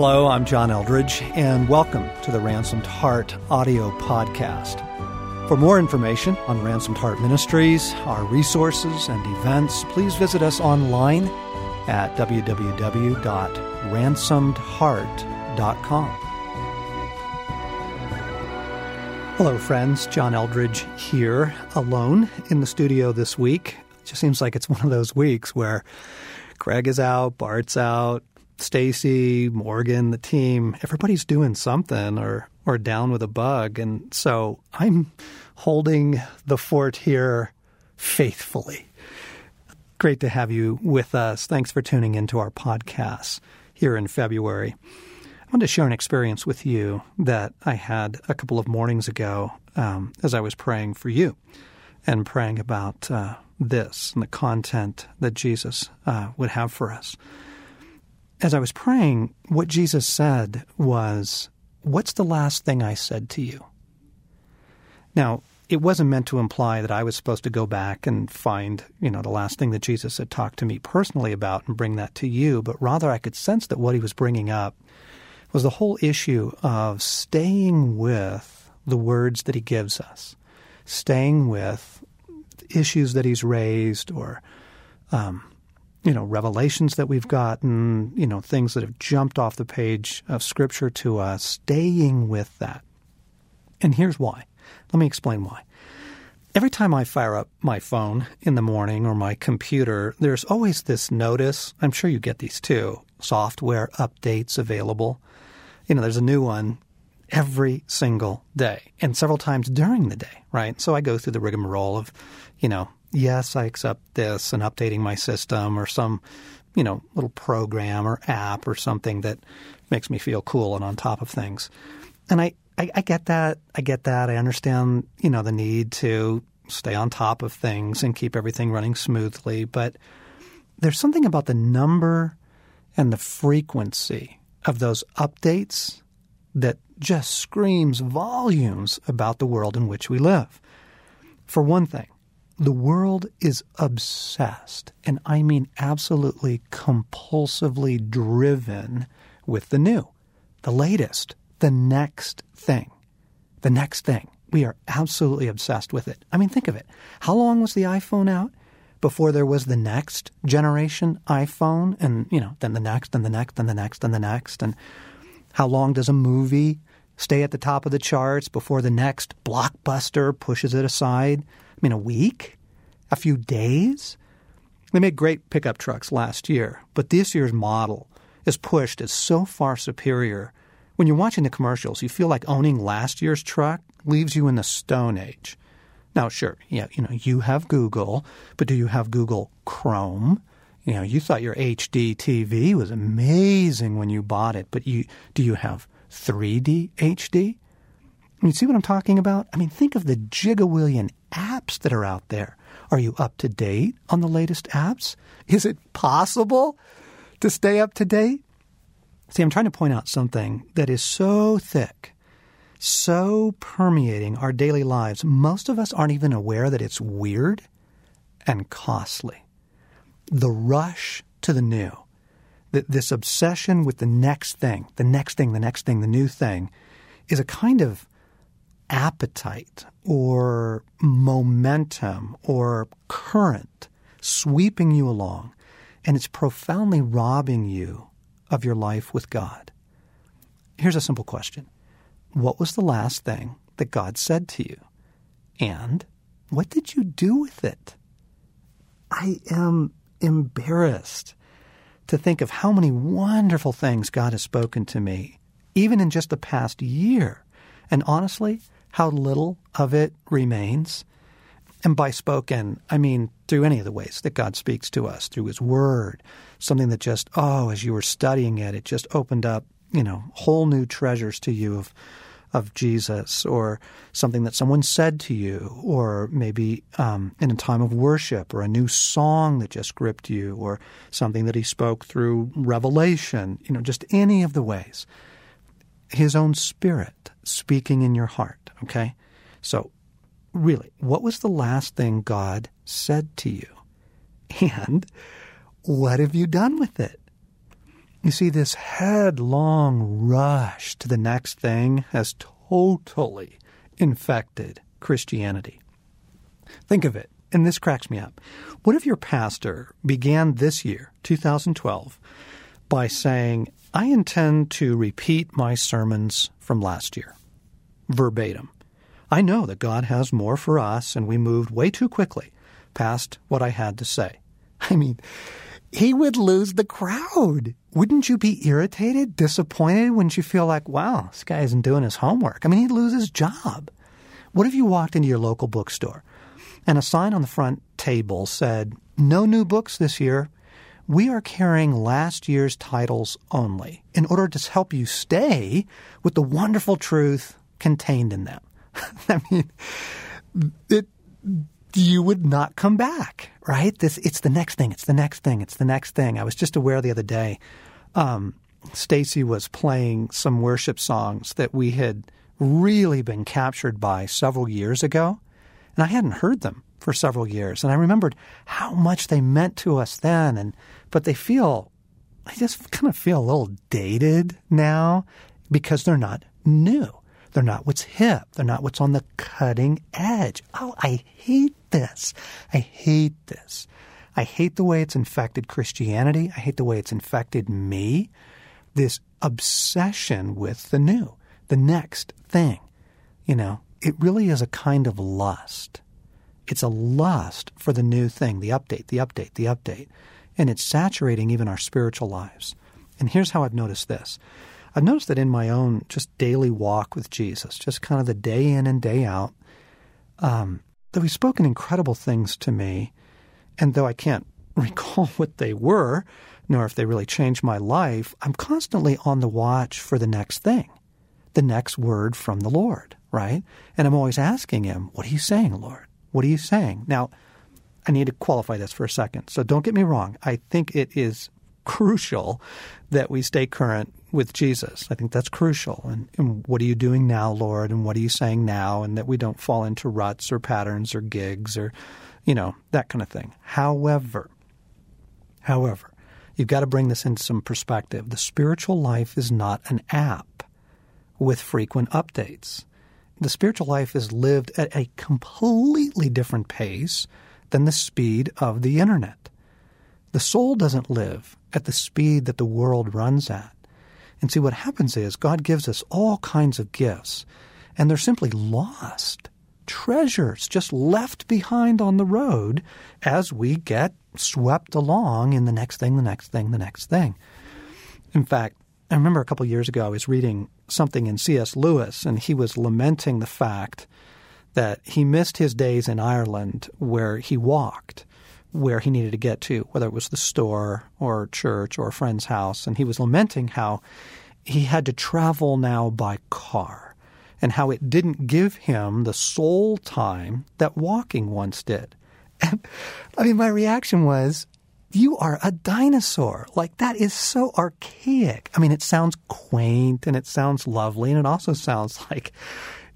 Hello, I'm John Eldridge, and welcome to the Ransomed Heart audio podcast. For more information on Ransomed Heart Ministries, our resources, and events, please visit us online at www.ransomedheart.com. Hello, friends. John Eldridge here, alone in the studio this week. It just seems like it's one of those weeks where Craig is out, Bart's out, Stacy, Morgan, the team, everybody's doing something or down with a bug. And so I'm holding the fort here faithfully. Great to have you with us. Thanks for tuning into our podcast here in February. I wanted to share an experience with you that I had a couple of mornings ago as I was praying for you and praying about this and the content that Jesus would have for us. As I was praying, what Jesus said was, "What's the last thing I said to you?" Now, it wasn't meant to imply that I was supposed to go back and find, the last thing that Jesus had talked to me personally about and bring that to you, but rather I could sense that what he was bringing up was the whole issue of staying with the words that he gives us, staying with issues that he's raised or revelations that we've gotten, things that have jumped off the page of Scripture to us, staying with that. And here's why. Let me explain why. Every time I fire up my phone in the morning or my computer, there's always this notice. I'm sure you get these too. Software updates available. There's a new one every single day and several times during the day, right? So I go through the rigmarole of, yes, I accept this and updating my system or some, little program or app or something that makes me feel cool and on top of things. And I get that. I understand, the need to stay on top of things and keep everything running smoothly. But there's something about the number and the frequency of those updates that just screams volumes about the world in which we live. For one thing, the world is obsessed, and I mean absolutely compulsively driven with the new, the latest, the next thing, the next thing. We are absolutely obsessed with it. I mean, think of it. How long was the iPhone out before there was the next generation iPhone and, then the next and the next and the next and the next? And how long does a movie stay at the top of the charts before the next blockbuster pushes it aside? A week? A few days? They made great pickup trucks last year, but this year's model is pushed as so far superior. When you're watching the commercials, you feel like owning last year's truck leaves you in the Stone Age. Now, sure, you have Google, but do you have Google Chrome? You thought your HD TV was amazing when you bought it, but do you have 3D HD? You see what I'm talking about? Think of the gigawillion apps that are out there. Are you up to date on the latest apps? Is it possible to stay up to date? See, I'm trying to point out something that is so thick, so permeating our daily lives. Most of us aren't even aware that it's weird and costly. The rush to the new, this obsession with the next thing, the new thing, is a kind of appetite or momentum or current sweeping you along, and it's profoundly robbing you of your life with God. Here's a simple question. What was the last thing that God said to you? And what did you do with it? I am embarrassed to think of how many wonderful things God has spoken to me, even in just the past year. And honestly, how little of it remains. And by spoken, I mean through any of the ways that God speaks to us, through his word, something that just, as you were studying it just opened up, whole new treasures to you of Jesus, or something that someone said to you, or maybe in a time of worship, or a new song that just gripped you, or something that he spoke through revelation, just any of the ways. His own Spirit speaking in your heart, okay? So really, what was the last thing God said to you? And what have you done with it? You see, this headlong rush to the next thing has totally infected Christianity. Think of it, and this cracks me up. What if your pastor began this year, 2012, by saying, I intend to repeat my sermons from last year, verbatim. I know that God has more for us, and we moved way too quickly past what I had to say. I mean, he would lose the crowd. Wouldn't you be irritated, disappointed? Wouldn't you feel like, wow, this guy isn't doing his homework? I mean, he'd lose his job. What if you walked into your local bookstore and a sign on the front table said, no new books this year. We are carrying last year's titles only in order to help you stay with the wonderful truth contained in them. I mean, you would not come back, right? It's the next thing. It's the next thing. It's the next thing. I was just aware the other day, Stacy was playing some worship songs that we had really been captured by several years ago, and I hadn't heard them for several years. And I remembered how much they meant to us then, but they just kind of feel a little dated now because they're not new. They're not what's hip. They're not what's on the cutting edge. Oh, I hate this. I hate this. I hate the way it's infected Christianity. I hate the way it's infected me. This obsession with the new, the next thing. You know, it really is a kind of lust. It's a lust for the new thing, the update, the update, the update. And it's saturating even our spiritual lives. And here's how I've noticed this. I've noticed that in my own just daily walk with Jesus, just kind of the day in and day out, though he's spoken incredible things to me, and though I can't recall what they were, nor if they really changed my life, I'm constantly on the watch for the next thing, the next word from the Lord, right? And I'm always asking him, what are you saying, Lord? What are you saying? Now, I need to qualify this for a second, so don't get me wrong. I think it is crucial that we stay current with Jesus. I think that's crucial. And what are you doing now, Lord? And what are you saying now? And that we don't fall into ruts or patterns or gigs or, you know, that kind of thing. However, you've got to bring this into some perspective. The spiritual life is not an app with frequent updates. The spiritual life is lived at a completely different pace than the speed of the internet. The soul doesn't live at the speed that the world runs at. And see, what happens is God gives us all kinds of gifts, and they're simply lost treasures just left behind on the road as we get swept along in the next thing, the next thing, the next thing. In fact, I remember a couple of years ago I was reading something in C.S. Lewis, and he was lamenting the fact that he missed his days in Ireland where he walked, where he needed to get to, whether it was the store or church or a friend's house. And he was lamenting how he had to travel now by car and how it didn't give him the soul time that walking once did. And, I mean, my reaction was, you are a dinosaur. Like, that is so archaic. I mean, it sounds quaint and it sounds lovely, and it also sounds like,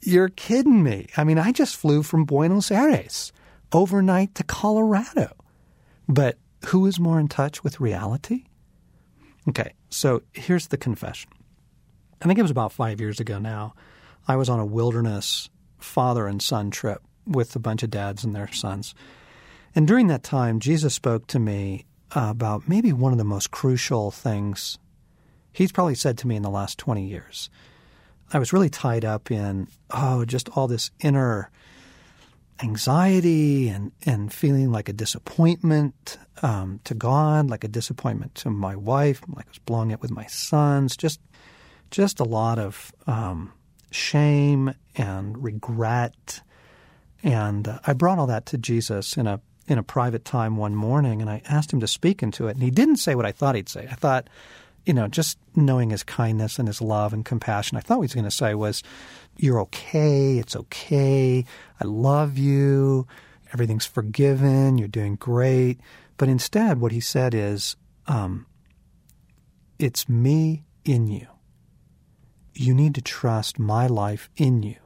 you're kidding me. I mean, I just flew from Buenos Aires overnight to Colorado. But who is more in touch with reality? Okay, so here's the confession. I think it was about 5 years ago now. I was on a wilderness father and son trip with a bunch of dads and their sons. And during that time, Jesus spoke to me about maybe one of the most crucial things he's probably said to me in the last 20 years. I was really tied up in, just all this inner anxiety and feeling like a disappointment to God, like a disappointment to my wife, like I was blowing it with my sons, just a lot of shame and regret. And I brought all that to Jesus in a private time one morning, and I asked him to speak into it. And he didn't say what I thought he'd say. I thought, just knowing his kindness and his love and compassion, I thought what he was going to say was, you're okay, it's okay, I love you, everything's forgiven, you're doing great. But instead, what he said is, it's me in you. You need to trust my life in you,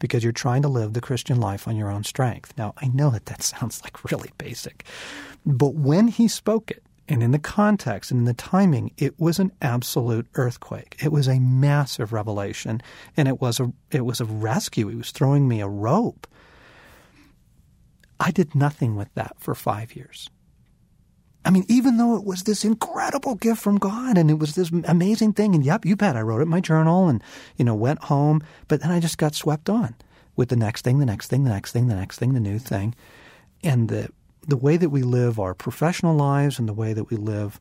because you're trying to live the Christian life on your own strength. Now, I know that sounds like really basic, but when he spoke it, And in the context and in the timing, it was an absolute earthquake. It was a massive revelation, and it was a rescue. He was throwing me a rope. I did nothing with that for 5 years. I mean, even though it was this incredible gift from God and it was this amazing thing, and yep, you bet, I wrote it in my journal and, went home, but then I just got swept on with the next thing, the new thing. And the way that we live our professional lives and the way that we live,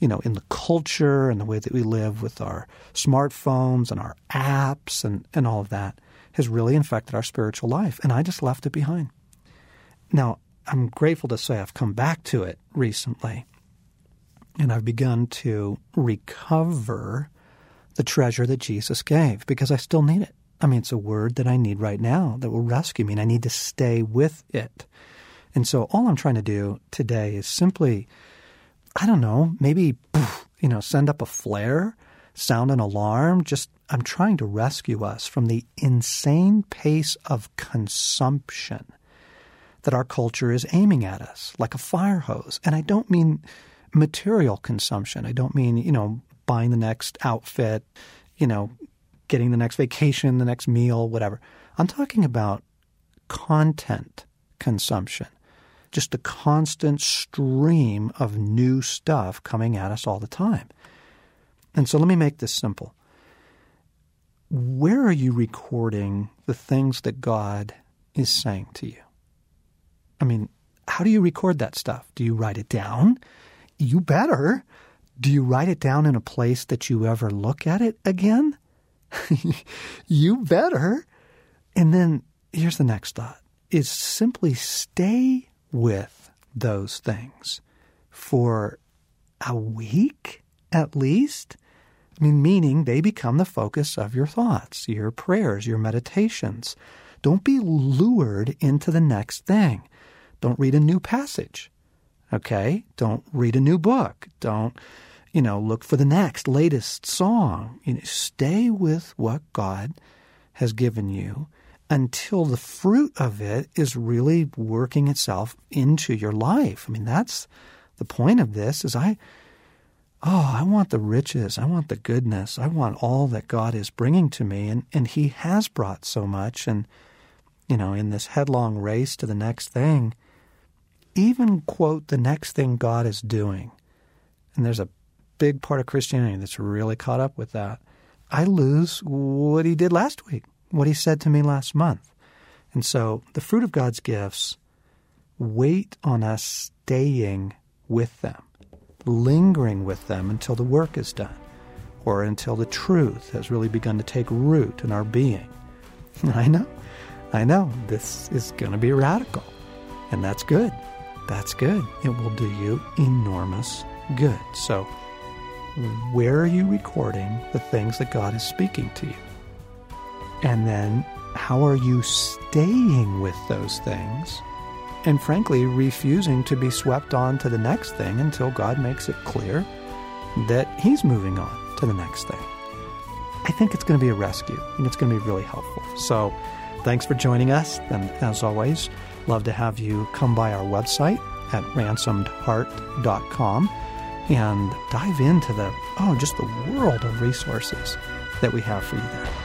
in the culture and the way that we live with our smartphones and our apps and all of that has really infected our spiritual life. And I just left it behind. Now, I'm grateful to say I've come back to it recently, and I've begun to recover the treasure that Jesus gave because I still need it. I mean, it's a word that I need right now that will rescue me, and I need to stay with it. And so all I'm trying to do today is simply, I don't know, maybe, send up a flare, sound an alarm. Just I'm trying to rescue us from the insane pace of consumption that our culture is aiming at us like a fire hose. And I don't mean material consumption. I don't mean, buying the next outfit, getting the next vacation, the next meal, whatever. I'm talking about content consumption. Just the constant stream of new stuff coming at us all the time. And so let me make this simple. Where are you recording the things that God is saying to you? I mean, how do you record that stuff? Do you write it down? You better. Do you write it down in a place that you ever look at it again? You better. And then here's the next thought, is simply stay with those things for a week at least. I mean, meaning they become the focus of your thoughts, your prayers, your meditations. Don't be lured into the next thing. Don't read a new passage, okay? Don't read a new book. Don't, look for the next latest song. Stay with what God has given you until the fruit of it is really working itself into your life. I mean, that's the point of this is I want the riches. I want the goodness. I want all that God is bringing to me. And he has brought so much. And, in this headlong race to the next thing, even, quote, the next thing God is doing. And there's a big part of Christianity that's really caught up with that. I lose what he did last week, what he said to me last month. And so the fruit of God's gifts wait on us staying with them, lingering with them until the work is done or until the truth has really begun to take root in our being. I know, this is going to be radical. And that's good. That's good. It will do you enormous good. So where are you recording the things that God is speaking to you? And then how are you staying with those things and, frankly, refusing to be swept on to the next thing until God makes it clear that he's moving on to the next thing? I think it's going to be a rescue, and it's going to be really helpful. So thanks for joining us. And as always, love to have you come by our website at ransomedheart.com and dive into just the world of resources that we have for you there.